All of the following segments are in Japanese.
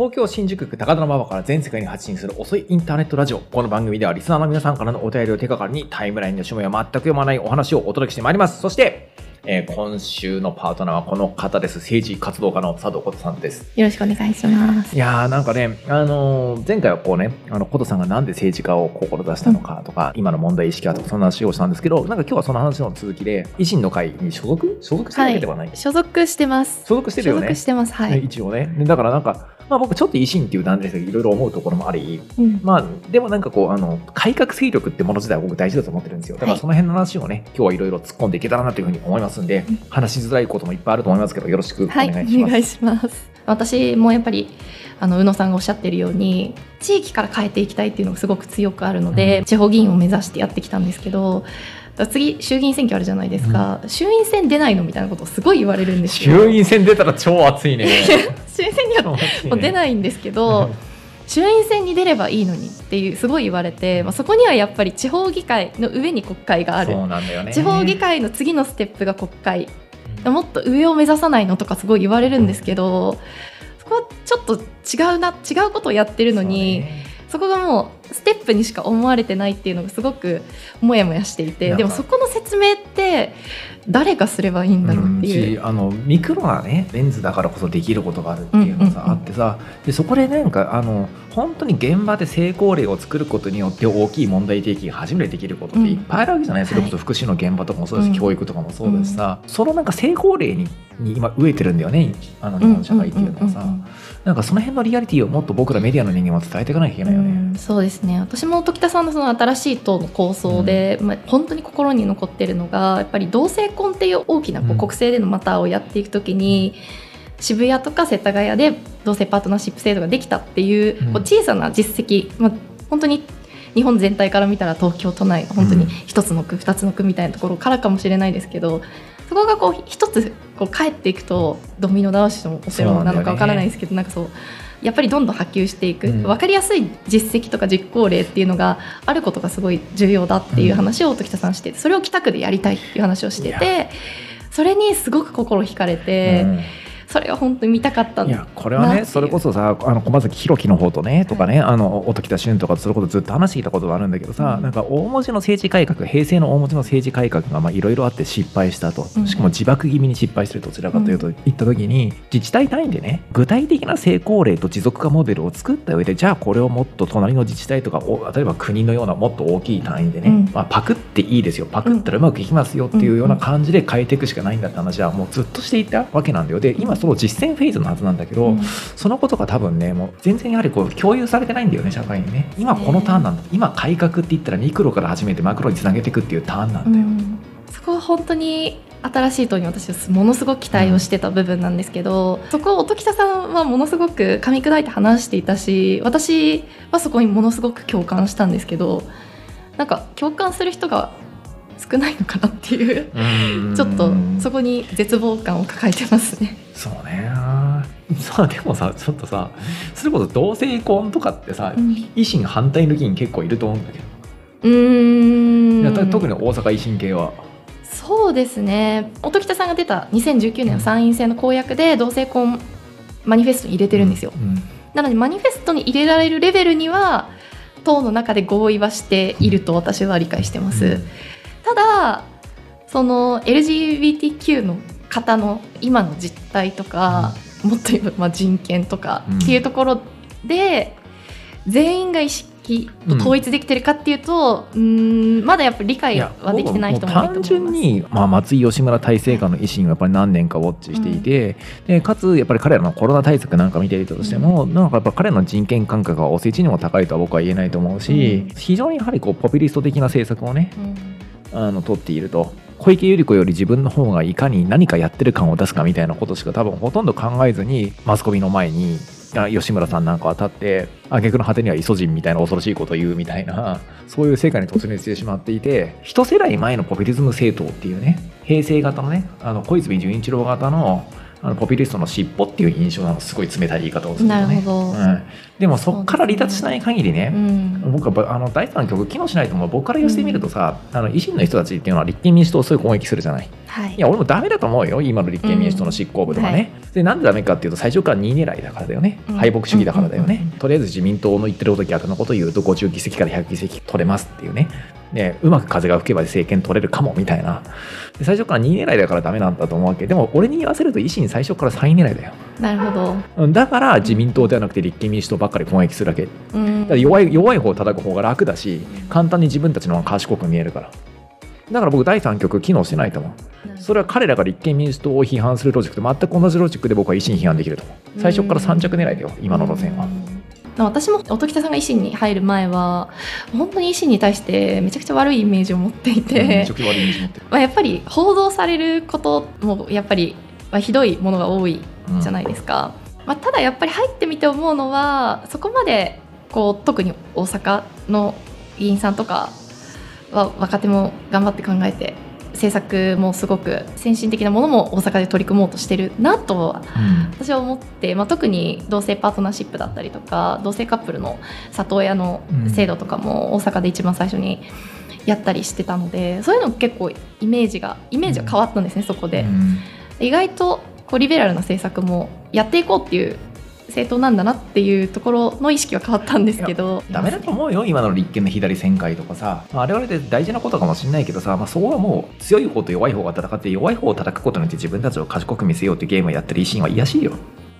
東京新宿区高田馬場から全世界に発信する遅いインターネットラジオ。この番組ではリスナーの皆さんからのお便りを手掛かりにタイムラインの趣味を全く読まないお話をお届けしてまいります。そして、今週のパートナーはこの方です。政治活動家の佐藤ことさんです。よろしくお願いします。いやーなんかね、前回はこうね、ことさんがなんで政治家を志したのかとか、今の問題意識はとか、そんな話をしたんですけど、なんか今日はその話の続きで、維新の会に所属してるわけではない、はい、所属してます。所属してるよね。所属してます。はい、一応ね。だからなんかまあ、僕ちょっと維新っていう団体でいろいろ思うところもあり、うん、まあでもなんかこう改革勢力ってもの自体は僕大事だと思ってるんですよ。だからその辺の話をね、今日はいろいろ突っ込んでいけたらなというふうに思いますんで、うん、話しづらいこともいっぱいあると思いますけど、よろしくお願いします。はい、お願いします。私もやっぱり宇野さんがおっしゃってるように、地域から変えていきたいっていうのがすごく強くあるので、うん、地方議員を目指してやってきたんですけど、次衆議院選挙あるじゃないですか、うん、衆院選出ないのみたいなことをすごい言われるんですよ。衆院選出たら超熱いね。衆院選には、ね、もう出ないんですけど衆院選に出ればいいのにっていうすごい言われて、まあ、そこにはやっぱり地方議会の上に国会がある。そうなんだよね。地方議会の次のステップが国会、うん、もっと上を目指さないのとかすごい言われるんですけど、うん、そこはちょっと違うことをやってるのに、そこがもうステップにしか思われてないっていうのがすごくもやもやしていて、でもそこの説明って誰がすればいいんだろうっていう、ミクロな、ね、レンズだからこそできることがあるっていうのがさ、あってさ、でそこでなんか本当に現場で成功例を作ることによって大きい問題提起が初めてできることっていっぱいあるわけじゃない、うん、それこそ福祉の現場とかもそうです、はい、教育とかもそうですさ、そのなんか成功例に今飢えてるんだよね、日本社会っていうのはさ、なんかその辺のリアリティをもっと僕らメディアの人間は伝えていかなきゃいけないよね。そうですね。私も時田さんのその新しい党の構想で、うん、まあ、本当に心に残ってるのがやっぱり同性婚っていう大きなこう国政でのまたをやっていくときに、うん、渋谷とか世田谷で同性パートナーシップ制度ができたっていう、うん、こう小さな実績、まあ、本当に日本全体から見たら東京都内本当に一つの区、うん、二つの区みたいなところからかもしれないですけど、そこがこう一つこう帰っていくとドミノ倒しのお世話なのかわからないですけど、なんかそうやっぱりどんどん波及していく、分かりやすい実績とか実行例っていうのがあることがすごい重要だっていう話を時田さんしてて、それを北区でやりたいっていう話をしてて、それにすごく心惹かれて、うん、それは本当に見たかったんだ。いやこれはね、それこそさ駒崎弘樹の方とねとかね、はい、音喜多俊とかそれこそずっと話してきたことがあるんだけどさ、うん、なんか大文字の政治改革、平成の大文字の政治改革がいろいろあって失敗したと、しかも自爆気味に失敗してるどちらかというと言った時に、うん、自治体単位でね具体的な成功例と持続化モデルを作った上で、じゃあこれをもっと隣の自治体とか例えば国のようなもっと大きい単位でね、うん、まあ、パクっていいですよ、パクったらうまくいきますよっていうような感じで変えていくしかないんだって話はもうずっとしていたわけなんだよ。で今その実践フェーズのはずなんだけど、うん、そのことが多分ねもう全然やはりこう共有されてないんだよね、社会にね。今このターンなんだ、今改革って言ったらミクロから始めてマクロにつなげていくっていうターンなんだよ、うん、そこは本当に新しい党に私はものすごく期待をしてた部分なんですけど、うん、そこを音喜多さんはものすごく噛み砕いて話していたし、私はそこにものすごく共感したんですけど、なんか共感する人が少ないのかなっていう、ちょっとそこに絶望感を抱えてますね。そうね。さあでもさ、ちょっとさ、それこそ同性婚とかってさ、うん、維新反対の議員結構いると思うんだけど。特に大阪維新系は。そうですね。音喜多さんが出た2019年の参院選の公約で同性婚マニフェストに入れてるんですよ。うんうん、なのでマニフェストに入れられるレベルには党の中で合意はしていると私は理解してます。うん、ただその LGBTQ の方の今の実態とか、もっと言えばまあ人権とかっていうところで、うん、全員が意識を統一できてるかっていうと、まだやっぱり理解はできてない人もいると思います。単純に、まあ、松井吉村体制下の維新はやっぱり何年かウォッチしていて、うん、でかつやっぱり彼らのコロナ対策なんか見ていたとしても、うん、なんかやっぱ彼らの人権感覚がお世辞にも高いとは僕は言えないと思うし、うん、非常にやはりこうポピュリスト的な政策をね、うん、取っていると。小池百合子より自分の方がいかに何かやってる感を出すかみたいなことしか多分ほとんど考えずに、マスコミの前に吉村さんなんかは立って、挙句の果てにはイソジンみたいな恐ろしいことを言うみたいな、そういう世界に突入してしまっていて、一世代前のポピュリズム政党っていうね、平成型のね、小泉純一郎型のポピュリストの尻尾っていう印象なのすごい冷たい言い方をするよね。なるほど、うん、でもそこから離脱しない限りね、うん、僕は第3の曲機能しないと思う。僕から寄せてみるとさ、うん、維新の人たちっていうのは立憲民主党をすごい攻撃するじゃない、はい、いや俺もダメだと思うよ今の立憲民主党の執行部とかね、うんはい、でなんでダメかっていうと最初から2位狙いだからだよね、うん、敗北主義だからだよね、うん、とりあえず自民党の言ってること逆のことを言うと50議席から100議席取れますっていうね、でうまく風が吹けば政権取れるかもみたいな、で最初から2位狙いだからダメなんだと思うわけでも俺に言わせると維新最初から3位狙いだよ。なるほど。だから自民党ではなくて立憲民主党ばっかり攻撃するわけ、うん、だから弱い方を叩く方が楽だし簡単に自分たちの方が賢く見えるから、だから僕第3極機能してないと思う。それは彼らが立憲民主党を批判するロジックと全く同じロジックで僕は維新批判できると思う。最初から3着狙いだよ今の路線は。私も音喜多さんが維新に入る前は本当に維新に対してめちゃくちゃ悪いイメージを持っていて、やっぱり報道されることもやっぱりひどいものが多いじゃないですか、うんただやっぱり入ってみて思うのはそこまでこう特に大阪の議員さんとかは若手も頑張って考えて政策もすごく先進的なものも大阪で取り組もうとしてるなと私は思って、特に同性パートナーシップだったりとか同性カップルの里親の制度とかも大阪で一番最初にやったりしてたのでそういうの結構イメージが変わったんですね。そこで意外とこうリベラルな政策もやっていこうっていう政党なんだなっていうところの意識は変わったんですけど、ダメだと思うよ今の立憲の左旋回とかさ、我々で大事なことかもしれないけどさ、そこはもう強い方と弱い方が戦って弱い方を叩くことによって自分たちを賢く見せようっていうゲームをやってる維新は癒やしいよ、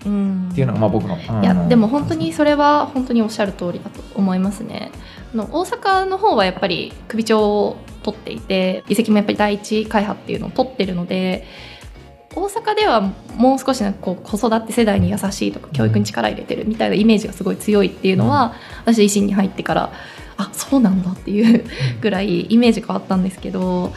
うん、っていうのが僕の、いやでも本当にそれは本当におっしゃる通りだと思いますね。大阪の方はやっぱり首長を取っていて議席もやっぱり第一会派っていうのを取ってるので大阪ではもう少しなんかこう子育て世代に優しいとか教育に力入れてるみたいなイメージがすごい強いっていうのは私維新に入ってからあそうなんだっていうぐらいイメージ変わったんですけど、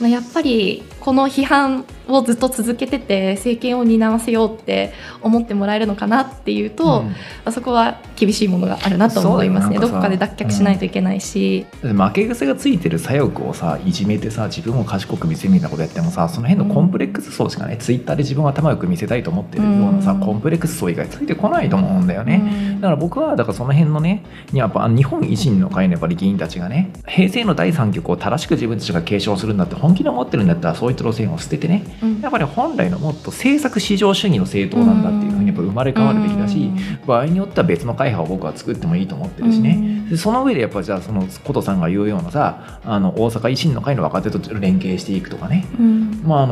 やっぱりこの批判をずっと続けてて政権を担わせようって思ってもらえるのかなっていうと、そこは厳しいものがあるなと思いますね。どこかで脱却しないといけないし、負け癖がついてる左翼をさいじめてさ自分を賢く見せるみたいなことやってもさその辺のコンプレックス層しかね、ツイッターで自分を頭よく見せたいと思ってるようなさ、コンプレックス層以外ついてこないと思うんだよね、だから僕はだからその辺のねやっぱ日本維新の会のやっぱり議員たちがね平成の第3極を正しく自分たちが継承するんだって本気で思ってるんだったらそういった路線を捨ててね、やっぱり本来のもっと政策至上主義の政党なんだっていうふうにやっぱ生まれ変わるべきだし、場合によっては別の会派を僕は作ってもいいと思ってるしね、でその上でやっぱじゃあその琴さんが言うようなさ大阪維新の会の若手と連携していくとかね、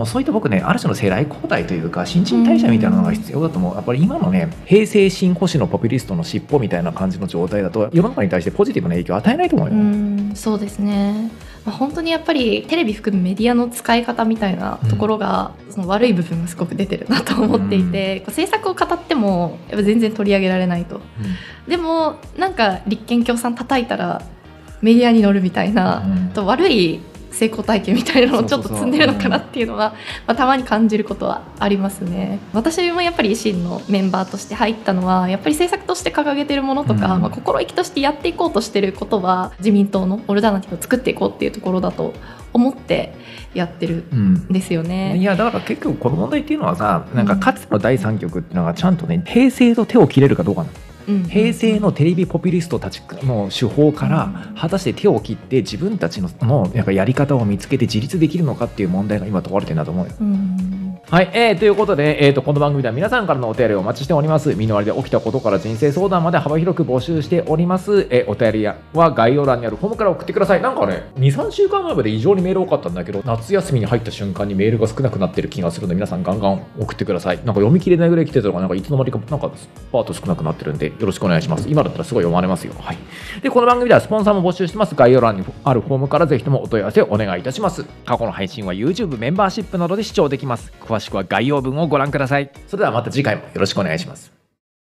そういった僕ねある種の世代交代というか新陳代謝みたいなのが必要だと思う。やっぱり今のね平成新保守のポピュリストの尻尾みたいな感じの状態だと世の中に対してポジティブな影響を与えないと思うよ。そうですね、本当にやっぱりテレビ含むメディアの使い方みたいなところが、その悪い部分がすごく出てるなと思っていて、政策を語ってもやっぱ全然取り上げられないと、でもなんか立憲共産叩いたらメディアに乗るみたいな、と悪い成功体験みたいなのをちょっと積んでるのかなっていうのはたまに感じることはありますね。私もやっぱり維新のメンバーとして入ったのはやっぱり政策として掲げてるものとか、心意気としてやっていこうとしてることは自民党のオルタナティブを作っていこうっていうところだと思ってやってるんですよね、いやだから結局この問題っていうのはさなんかかつての第3極っていうのがちゃんとね平成と手を切れるかどうかな、平成のテレビポピュリストたちの手法から果たして手を切って自分たちのなんかやり方を見つけて自立できるのかっていう問題が今問われてるんだと思うよ、はい、ということで、この番組では皆さんからのお便りをお待ちしております。身の回りで起きたことから人生相談まで幅広く募集しております、お便りは概要欄にあるフォームから送ってください。なんかね 2,3 週間前まで異常にメール多かったんだけど夏休みに入った瞬間にメールが少なくなってる気がするので皆さんガンガン送ってください。なんか読み切れないぐらい来てたのがなんかいつの間にかなんかスパート少なくなってるんでよろしくお願いします。今だったらすごい読まれますよ、はい、でこの番組ではスポンサーも募集してます。概要欄にあるフォームからぜひともお問い合わせをお願いいたします。過去の配信は YouTube メンバーシップなどで視聴できます。詳しくは概要文をご覧ください。それではまた次回もよろしくお願いします。